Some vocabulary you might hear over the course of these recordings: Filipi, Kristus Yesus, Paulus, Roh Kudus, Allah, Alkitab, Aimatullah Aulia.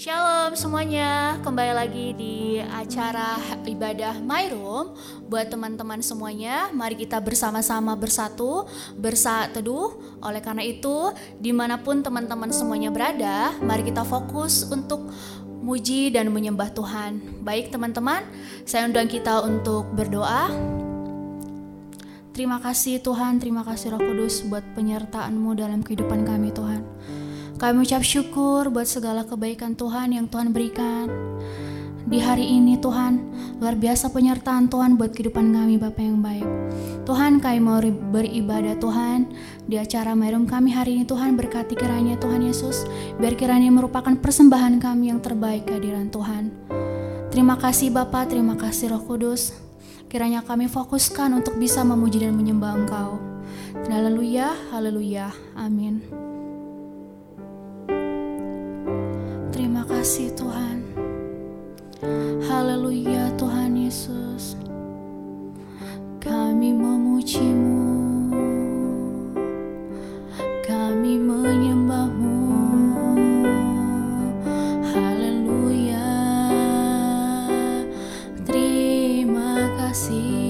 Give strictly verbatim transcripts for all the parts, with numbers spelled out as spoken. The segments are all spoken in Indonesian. Shalom semuanya, kembali lagi di acara ibadah My Room. Buat teman-teman semuanya, mari kita bersama-sama bersatu, bersaat teduh. Oleh karena itu, dimanapun teman-teman semuanya berada, mari kita fokus untuk muji dan menyembah Tuhan. Baik teman-teman, saya undang kita untuk berdoa. Terima kasih Tuhan, terima kasih Roh Kudus buat penyertaan-Mu dalam kehidupan kami Tuhan. Kami ucap syukur buat segala kebaikan Tuhan yang Tuhan berikan di hari ini Tuhan. Luar biasa penyertaan Tuhan buat kehidupan kami Bapa yang baik. Tuhan, kami mau beribadah Tuhan di acara My Room kami hari ini Tuhan. Berkati kiranya Tuhan Yesus, biar kiranya merupakan persembahan kami yang terbaik kehadiran Tuhan. Terima kasih Bapa, terima kasih Roh Kudus. Kiranya kami fokuskan untuk bisa memuji dan menyembah Engkau. Haleluya, haleluya, amin. Terima kasih Tuhan. Haleluya Tuhan Yesus. Kami memuji-Mu, kami menyembah-Mu. Haleluya. Terima kasih.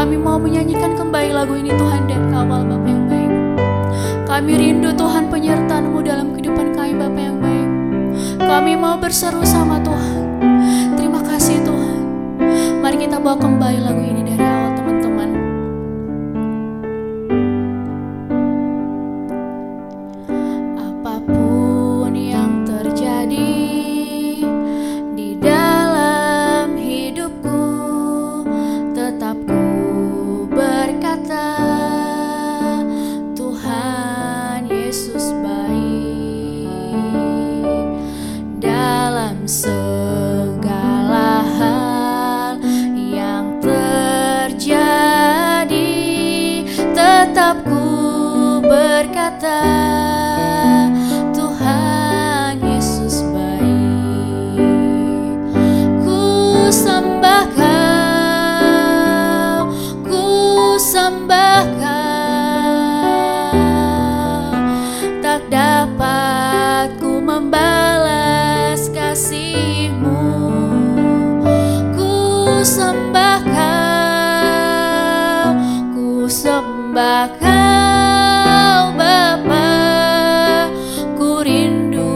Kami mau menyanyikan kembali lagu ini Tuhan dan kawal Bapa yang baik. Kami rindu Tuhan penyertaan-Mu dalam kehidupan kami Bapa yang baik. Kami mau berseru sama Tuhan. Terima kasih Tuhan. Mari kita bawa kembali lagu ini dari awal teman-teman. Apapun yang terjadi di dalam hidupku, tetap ku berkata Tuhan Yesus baik. Dalam segala hal yang terjadi, tetap ku berkata Tuhan Yesus baik. Ku sembah Kau, ku sembah Kau, tak dapat ku membalas kasih-Mu. Ku sembah Kau, ku sembah Kau Bapa. Ku rindu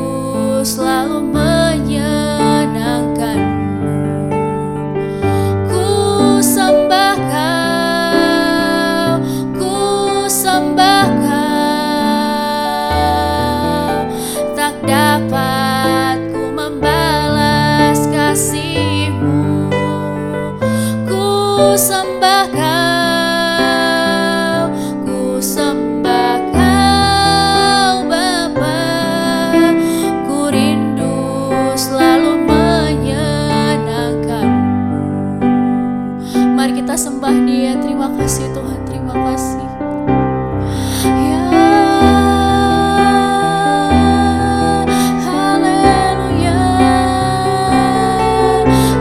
selalu menyenangkan-Mu. Ku sembah Kau, ku sembah Kau, tak dapat ku membalas kasih-Mu. Ku sembah Kau, ku sembah Kau Bapa. Ku rindu selalu menyenangkan-Mu. Mari kita sembah Dia. Terima kasih Tuhan, terima kasih. Ya, haleluya.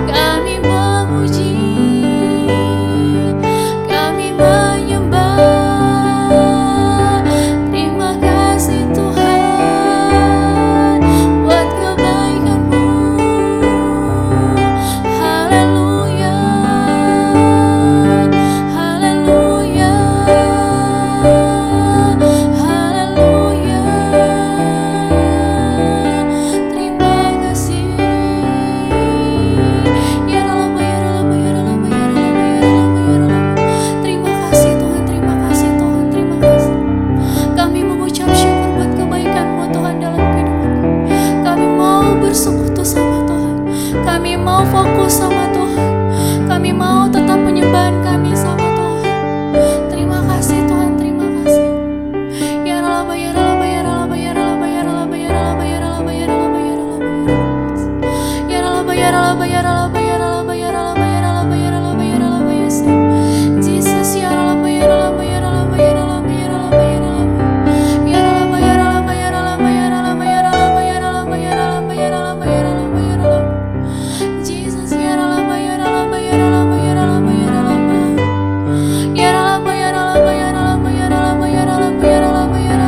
Kami memuji, kami menyembah. Terima kasih Tuhan buat kebaikan-Mu. Haleluya, haleluya, haleluya. Terima kasih. Ya Rama, ya Rama, ya Rama, ya Rama, ya Rama. Terima kasih Tuhan, terima kasih Tuhan, terima kasih. Kami mengucap syukur buat kebaikan-Mu Tuhan dalam kehidupan kami. Kami mau bersekutu sama Tuhan. Kami mau fokus sama Tuhan. Kami mau tetap penyembahan kami sama Tuhan. Terima kasih Tuhan, terima kasih. Ya Rama, ya Rama, ya Rama, ya Rama, ya Rama, ya Rama, ya Rama, ya Rama, ya Rama. Ya Rama, ya Rama, ya Rama, ya Rama, ya Rama, ya Rama, ya Rama, ya Rama, ya Jesus. Ya Rama, ya Rama, ya Rama, ya Rama, ya Rama, ya Rama. Ya Rama, ya Rama, ya Rama, ya Rama, ya Rama, ya Rama, ya Rama, ya Rama, ya Rama, ya Rama. Jesus. Ya Rama, ya Rama, ya Rama, ya Rama, ya Rama. Ya Rama, ya Rama, ya Rama, ya Rama, ya Rama, ya Rama, ya Rama,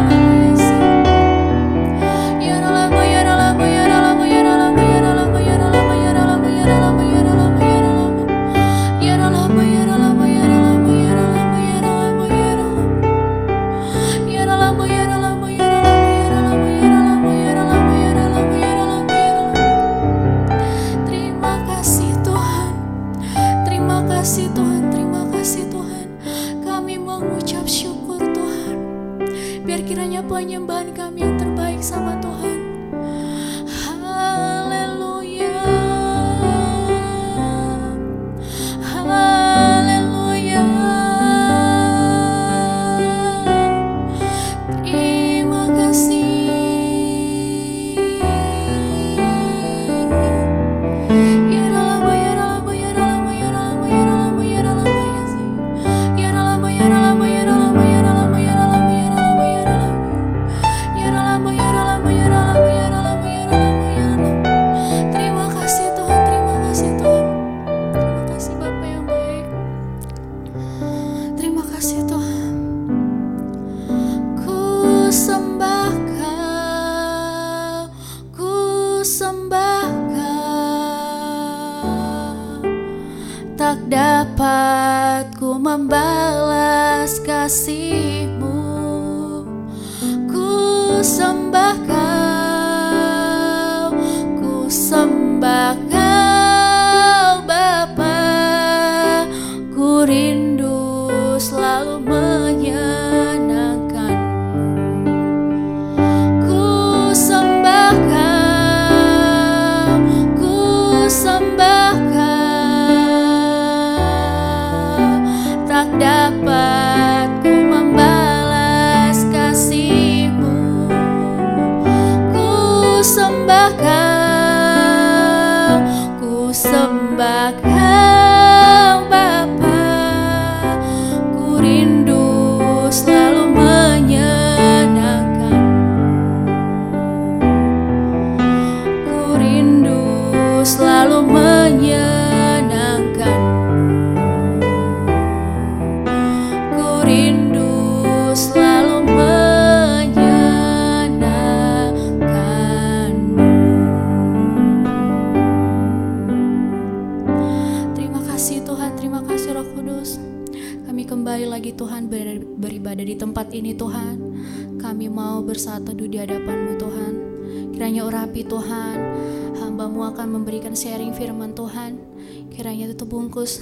Yesus. Ya Rama, ya Rama, ya Rama, ya Rama, ya Rama, ya Rama, ya Rama, ya Rama, ya Rama, ya Rama. Ya Rama, ya Rama, ya Rama, ya Rama, ya Rama, ya Rama. Ya Rama, ya Rama, ya Rama, ya Rama, ya Rama, ya Rama, ya Rama, ya Rama, ya Rama. Terima kasih Tuhan. Terima kasih Tuhan, terima kasih Tuhan. Kami mengucap syukur Tuhan. Biar kiranya penyembahan kami yang terbaik sama Tuhan. Haleluya, haleluya. Terima kasih. Ya Rama, ya Rama, ya Rama, ya Rama, ya Rama, ya Rama, ya Rama, ya Rama, ya Rama, ya Rama, ya Rama, ya Rama, ya Rama. Ya Rama, ya Rama, ya Rama, ya Rama, ya Rama, ya Rama. Terima kasih Tuhan, terima kasih Tuhan. Terima kasih Bapa yang baik. Terima kasih Tuhan. Ku sembah Kau, ku sembah Kau, tak dapat ku membalas kasih-Mu. sembah Kau, ku sembah Kau Bapa, ku rindu selalu menyenangkan-Mu. Ku sembah Kau, ku sembah Kau, tak dapat ku membalas kasih-Mu. Ku sembah Kau, ku sembah Kau. Tuhan, beribadah di tempat ini Tuhan, kami mau bersatu di hadapan-Mu Tuhan. Kiranya urapi Tuhan, hamba-Mu akan memberikan sharing firman Tuhan. Kiranya tutup bungkus,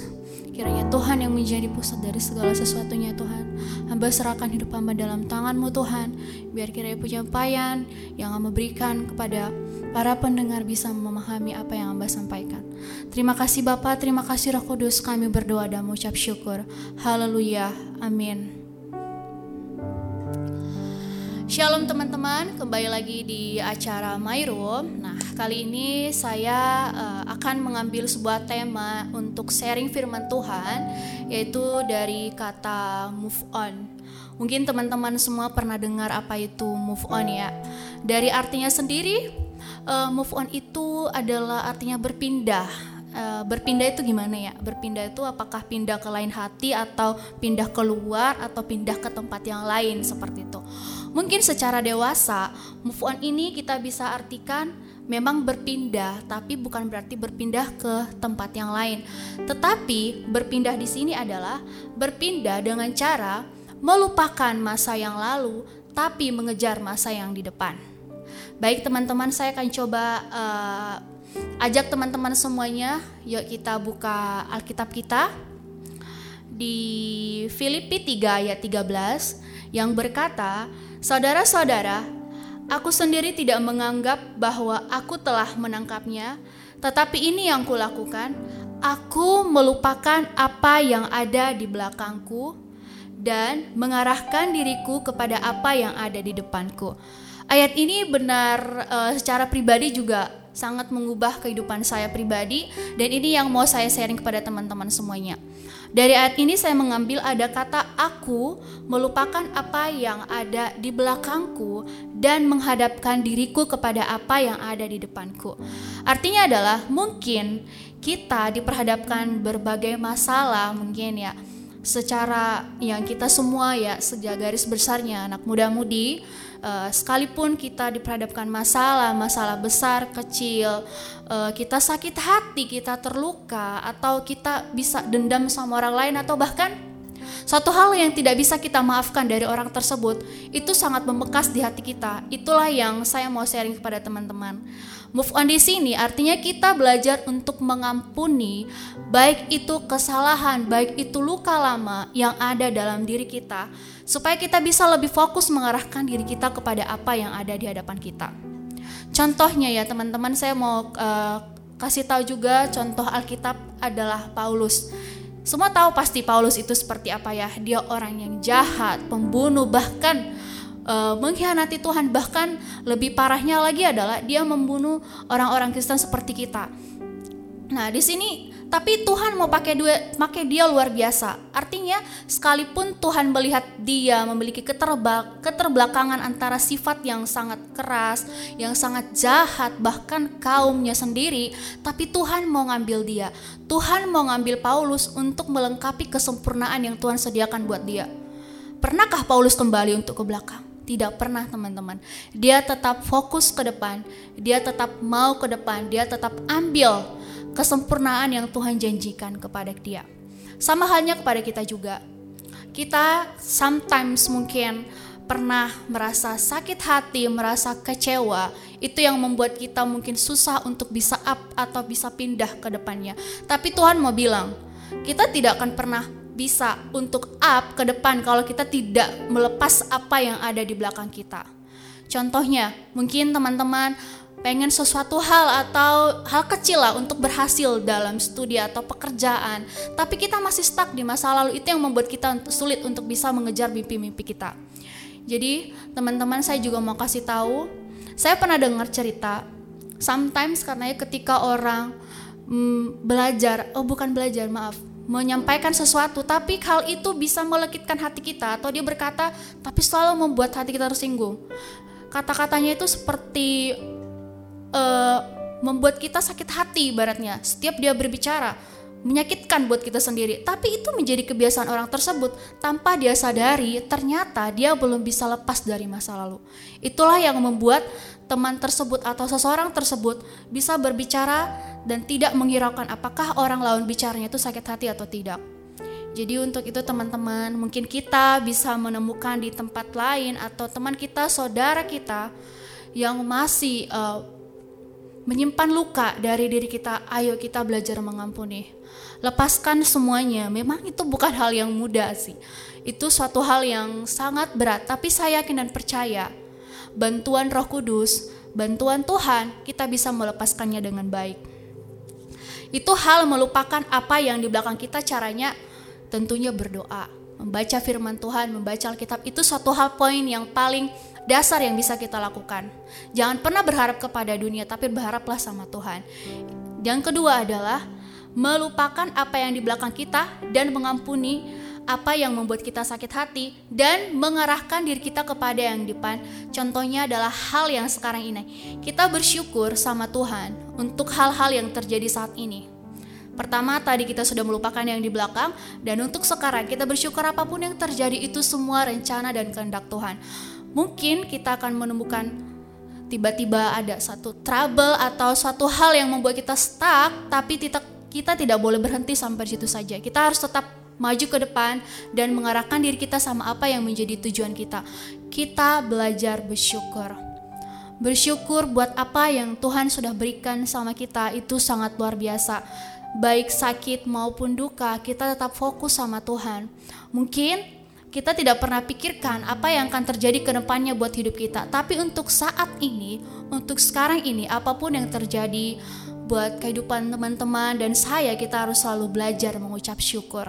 kiranya Tuhan yang menjadi pusat dari segala sesuatunya Tuhan. Hamba serahkan hidup hamba dalam tangan-Mu Tuhan, biar kiranya penyampaian yang hamba berikan kepada para pendengar bisa memahami apa yang hamba sampaikan. Terima kasih Bapa, terima kasih Roh Kudus, kami berdoa dan mengucap syukur. Haleluya, amin. Shalom teman-teman, kembali lagi di acara My Room. Nah, kali ini saya uh, akan mengambil sebuah tema untuk sharing firman Tuhan, yaitu dari kata move on. Mungkin teman-teman semua pernah dengar apa itu move on ya. Dari artinya sendiri, uh, move on itu adalah artinya berpindah. Uh, berpindah itu gimana ya? Berpindah itu apakah pindah ke lain hati atau pindah keluar atau pindah ke tempat yang lain seperti itu. Mungkin secara dewasa move on ini kita bisa artikan memang berpindah, tapi bukan berarti berpindah ke tempat yang lain. Tetapi berpindah di sini adalah berpindah dengan cara melupakan masa yang lalu tapi mengejar masa yang di depan. Baik teman-teman, saya akan coba uh, ajak teman-teman semuanya, yuk kita buka Alkitab kita di Filipi tiga ayat tiga belas yang berkata, "Saudara-saudara, aku sendiri tidak menganggap bahwa aku telah menangkapnya, tetapi ini yang kulakukan, aku melupakan apa yang ada di belakangku dan mengarahkan diriku kepada apa yang ada di depanku." Ayat ini benar uh, secara pribadi juga sangat mengubah kehidupan saya pribadi, dan ini yang mau saya sharing kepada teman-teman semuanya. Dari ayat ini saya mengambil ada kata aku melupakan apa yang ada di belakangku dan menghadapkan diriku kepada apa yang ada di depanku. Artinya adalah mungkin kita diperhadapkan berbagai masalah, mungkin ya secara yang kita semua ya sejak garis besarnya anak muda-mudi, Uh, sekalipun kita diperhadapkan masalah, masalah besar, kecil, uh, kita sakit hati, kita terluka, atau kita bisa dendam sama orang lain, atau bahkan suatu hal yang tidak bisa kita maafkan dari orang tersebut, itu sangat membekas di hati kita. Itulah yang saya mau sharing kepada teman-teman. Move on di sini artinya kita belajar untuk mengampuni, baik itu kesalahan, baik itu luka lama yang ada dalam diri kita, supaya kita bisa lebih fokus mengarahkan diri kita kepada apa yang ada di hadapan kita. Contohnya ya teman-teman, saya mau uh, kasih tahu juga contoh Alkitab adalah Paulus. Semua tahu pasti Paulus itu seperti apa ya. Dia orang yang jahat, pembunuh, bahkan uh, mengkhianati Tuhan. Bahkan lebih parahnya lagi adalah dia membunuh orang-orang Kristen seperti kita. Nah di sini tapi Tuhan mau pakai dia, pakai dia luar biasa. Artinya sekalipun Tuhan melihat dia memiliki keterba, keterbelakangan antara sifat yang sangat keras, yang sangat jahat, bahkan kaumnya sendiri, tapi Tuhan mau ngambil dia. Tuhan mau ngambil Paulus untuk melengkapi kesempurnaan yang Tuhan sediakan buat dia. Pernahkah Paulus kembali untuk ke belakang? Tidak pernah teman-teman. Dia tetap fokus ke depan, dia tetap mau ke depan, dia tetap ambil kesempurnaan yang Tuhan janjikan kepada dia. Sama halnya kepada kita juga. Kita sometimes mungkin pernah merasa sakit hati, merasa kecewa, itu yang membuat kita mungkin susah untuk bisa up atau bisa pindah ke depannya. Tapi Tuhan mau bilang, kita tidak akan pernah bisa untuk up ke depan kalau kita tidak melepas apa yang ada di belakang kita. Contohnya, mungkin teman-teman pengen sesuatu hal atau hal kecil lah untuk berhasil dalam studi atau pekerjaan, tapi kita masih stuck di masa lalu. Itu yang membuat kita sulit untuk bisa mengejar mimpi-mimpi kita. Jadi teman-teman, saya juga mau kasih tahu, saya pernah dengar cerita, sometimes karena ketika orang hmm, belajar, oh bukan belajar maaf, menyampaikan sesuatu, tapi hal itu bisa melekitkan hati kita, atau dia berkata tapi selalu membuat hati kita tersinggung. Kata-katanya itu seperti Uh, membuat kita sakit hati ibaratnya. Setiap dia berbicara menyakitkan buat kita sendiri, tapi itu menjadi kebiasaan orang tersebut tanpa dia sadari. Ternyata dia belum bisa lepas dari masa lalu. Itulah yang membuat teman tersebut atau seseorang tersebut bisa berbicara dan tidak menghiraukan apakah orang lawan bicaranya itu sakit hati atau tidak. Jadi untuk itu teman-teman, mungkin kita bisa menemukan di tempat lain atau teman kita, saudara kita yang masih uh, menyimpan luka dari diri kita. Ayo kita belajar mengampuni. Lepaskan semuanya. Memang itu bukan hal yang mudah sih. Itu suatu hal yang sangat berat. Tapi saya yakin dan percaya, bantuan Roh Kudus, bantuan Tuhan, kita bisa melepaskannya dengan baik. Itu hal melupakan apa yang di belakang kita. Caranya tentunya berdoa, membaca firman Tuhan, membaca Alkitab. Itu suatu hal poin yang paling dasar yang bisa kita lakukan. Jangan pernah berharap kepada dunia, tapi berharaplah sama Tuhan. Yang kedua adalah melupakan apa yang di belakang kita dan mengampuni apa yang membuat kita sakit hati, dan mengarahkan diri kita kepada yang depan. Contohnya adalah hal yang sekarang ini. Kita bersyukur sama Tuhan untuk hal-hal yang terjadi saat ini. Pertama tadi kita sudah melupakan yang di belakang, dan untuk sekarang kita bersyukur apapun yang terjadi itu semua rencana dan kehendak Tuhan. Mungkin kita akan menemukan tiba-tiba ada satu trouble atau suatu hal yang membuat kita stuck, tapi kita, kita tidak boleh berhenti sampai situ saja. Kita harus tetap maju ke depan dan mengarahkan diri kita sama apa yang menjadi tujuan kita. Kita belajar bersyukur. Bersyukur buat apa yang Tuhan sudah berikan sama kita, itu sangat luar biasa. Baik sakit maupun duka, kita tetap fokus sama Tuhan. Mungkin kita tidak pernah pikirkan apa yang akan terjadi ke depannya buat hidup kita. Tapi untuk saat ini, untuk sekarang ini, apapun yang terjadi buat kehidupan teman-teman dan saya, kita harus selalu belajar mengucap syukur.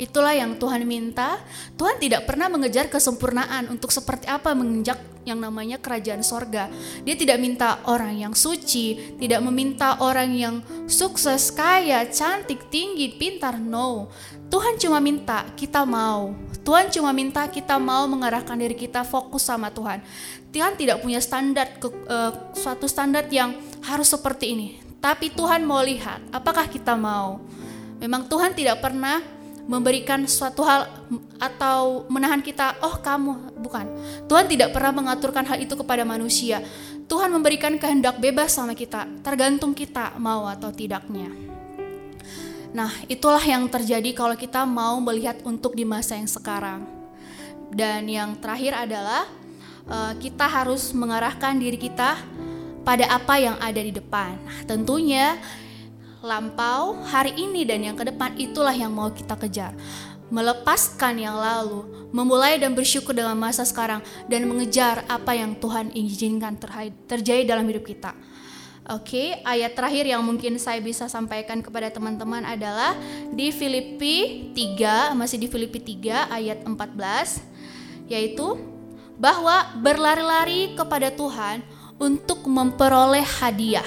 Itulah yang Tuhan minta. Tuhan tidak pernah mengejar kesempurnaan untuk seperti apa menginjak yang namanya kerajaan sorga. Dia tidak minta orang yang suci, tidak meminta orang yang sukses, kaya, cantik, tinggi, pintar, no. Tuhan cuma minta kita mau. Tuhan cuma minta kita mau mengarahkan diri kita fokus sama Tuhan. Tuhan tidak punya standar, uh, suatu standar yang harus seperti ini. Tapi Tuhan mau lihat apakah kita mau. Memang Tuhan tidak pernah memberikan suatu hal atau menahan kita, oh kamu, bukan. Tuhan tidak pernah mengaturkan hal itu kepada manusia. Tuhan memberikan kehendak bebas sama kita, tergantung kita mau atau tidaknya. Nah, itulah yang terjadi kalau kita mau melihat untuk di masa yang sekarang. Dan yang terakhir adalah uh, kita harus mengarahkan diri kita pada apa yang ada di depan. Nah, tentunya lampau, hari ini dan yang ke depan, itulah yang mau kita kejar. Melepaskan yang lalu, memulai dan bersyukur dengan masa sekarang, dan mengejar apa yang Tuhan izinkan terjadi dalam hidup kita. Oke, okay, ayat terakhir yang mungkin saya bisa sampaikan kepada teman-teman adalah di Filipi tiga, masih di Filipi tiga ayat empat belas, yaitu bahwa berlari-lari kepada Tuhan untuk memperoleh hadiah,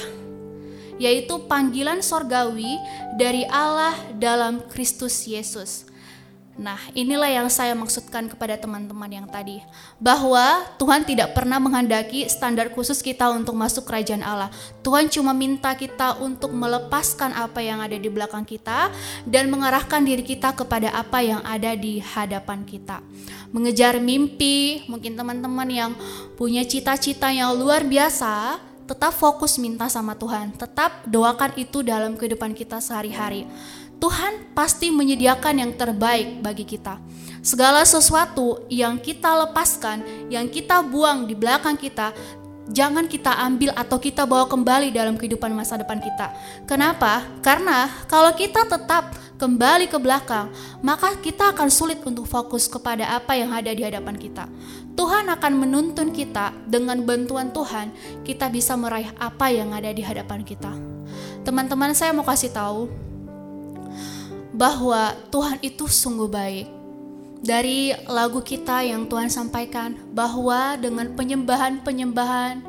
yaitu panggilan sorgawi dari Allah dalam Kristus Yesus. Nah, inilah yang saya maksudkan kepada teman-teman yang tadi, bahwa Tuhan tidak pernah menghendaki standar khusus kita untuk masuk kerajaan Allah. Tuhan cuma minta kita untuk melepaskan apa yang ada di belakang kita dan mengarahkan diri kita kepada apa yang ada di hadapan kita. Mengejar mimpi, mungkin teman-teman yang punya cita-cita yang luar biasa, tetap fokus minta sama Tuhan, tetap doakan itu dalam kehidupan kita sehari-hari. Tuhan pasti menyediakan yang terbaik bagi kita. Segala sesuatu yang kita lepaskan, yang kita buang di belakang kita, jangan kita ambil atau kita bawa kembali dalam kehidupan masa depan kita. Kenapa? Karena kalau kita tetap kembali ke belakang, maka kita akan sulit untuk fokus kepada apa yang ada di hadapan kita. Tuhan akan menuntun kita, dengan bantuan Tuhan kita bisa meraih apa yang ada di hadapan kita. Teman-teman, saya mau kasih tahu bahwa Tuhan itu sungguh baik. Dari lagu kita yang Tuhan sampaikan, bahwa dengan penyembahan-penyembahan,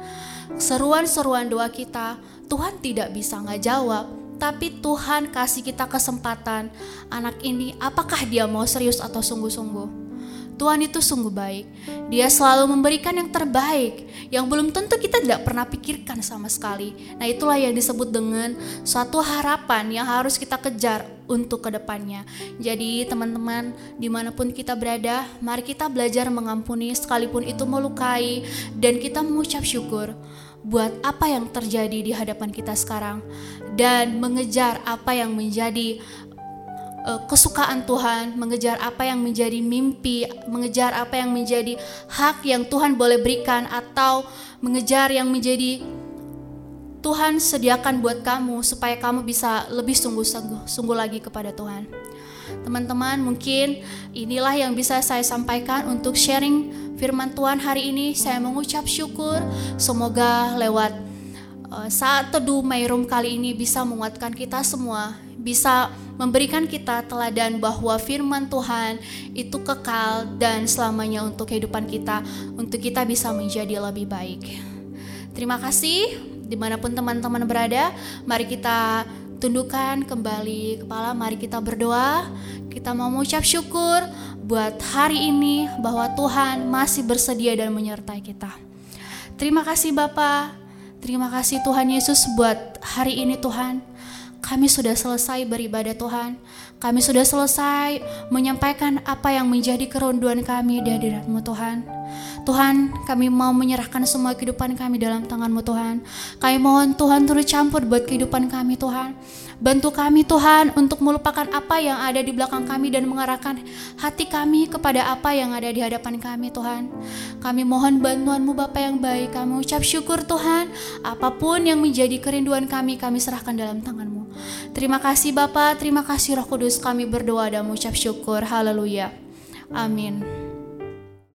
seruan-seruan doa kita, Tuhan tidak bisa nggak jawab, tapi Tuhan kasih kita kesempatan. Anak ini, apakah dia mau serius atau sungguh-sungguh? Tuhan itu sungguh baik. Dia selalu memberikan yang terbaik, yang belum tentu kita tidak pernah pikirkan sama sekali. Nah, itulah yang disebut dengan suatu harapan yang harus kita kejar untuk kedepannya. Jadi teman-teman, dimanapun kita berada, mari kita belajar mengampuni sekalipun itu melukai, dan kita mengucap syukur buat apa yang terjadi di hadapan kita sekarang, dan mengejar apa yang menjadi kesukaan Tuhan, mengejar apa yang menjadi mimpi, mengejar apa yang menjadi hak yang Tuhan boleh berikan, atau mengejar yang menjadi Tuhan sediakan buat kamu supaya kamu bisa lebih sungguh-sungguh sungguh lagi kepada Tuhan. Teman-teman, mungkin inilah yang bisa saya sampaikan untuk sharing firman Tuhan hari ini. Saya mengucap syukur, semoga lewat uh, saat teduh My Room kali ini bisa menguatkan kita semua, bisa memberikan kita teladan bahwa firman Tuhan itu kekal dan selamanya untuk kehidupan kita, untuk kita bisa menjadi lebih baik. Terima kasih, dimanapun teman-teman berada, mari kita tundukkan kembali kepala, mari kita berdoa. Kita mau mengucap syukur buat hari ini, bahwa Tuhan masih bersedia dan menyertai kita. Terima kasih Bapa, terima kasih Tuhan Yesus buat hari ini Tuhan. Kami sudah selesai beribadah Tuhan. Kami sudah selesai menyampaikan apa yang menjadi kerinduan kami di hadirat-Mu Tuhan. Tuhan, kami mau menyerahkan semua kehidupan kami dalam tangan-Mu Tuhan. Kami mohon Tuhan turut campur buat kehidupan kami Tuhan. Bantu kami Tuhan untuk melupakan apa yang ada di belakang kami dan mengarahkan hati kami kepada apa yang ada di hadapan kami Tuhan. Kami mohon bantuan-Mu Bapa yang baik. Kami ucap syukur Tuhan. Apapun yang menjadi kerinduan kami, kami serahkan dalam tangan-Mu. Terima kasih Bapa, terima kasih Roh Kudus. Kami berdoa dan mengucap syukur. Haleluya. Amin.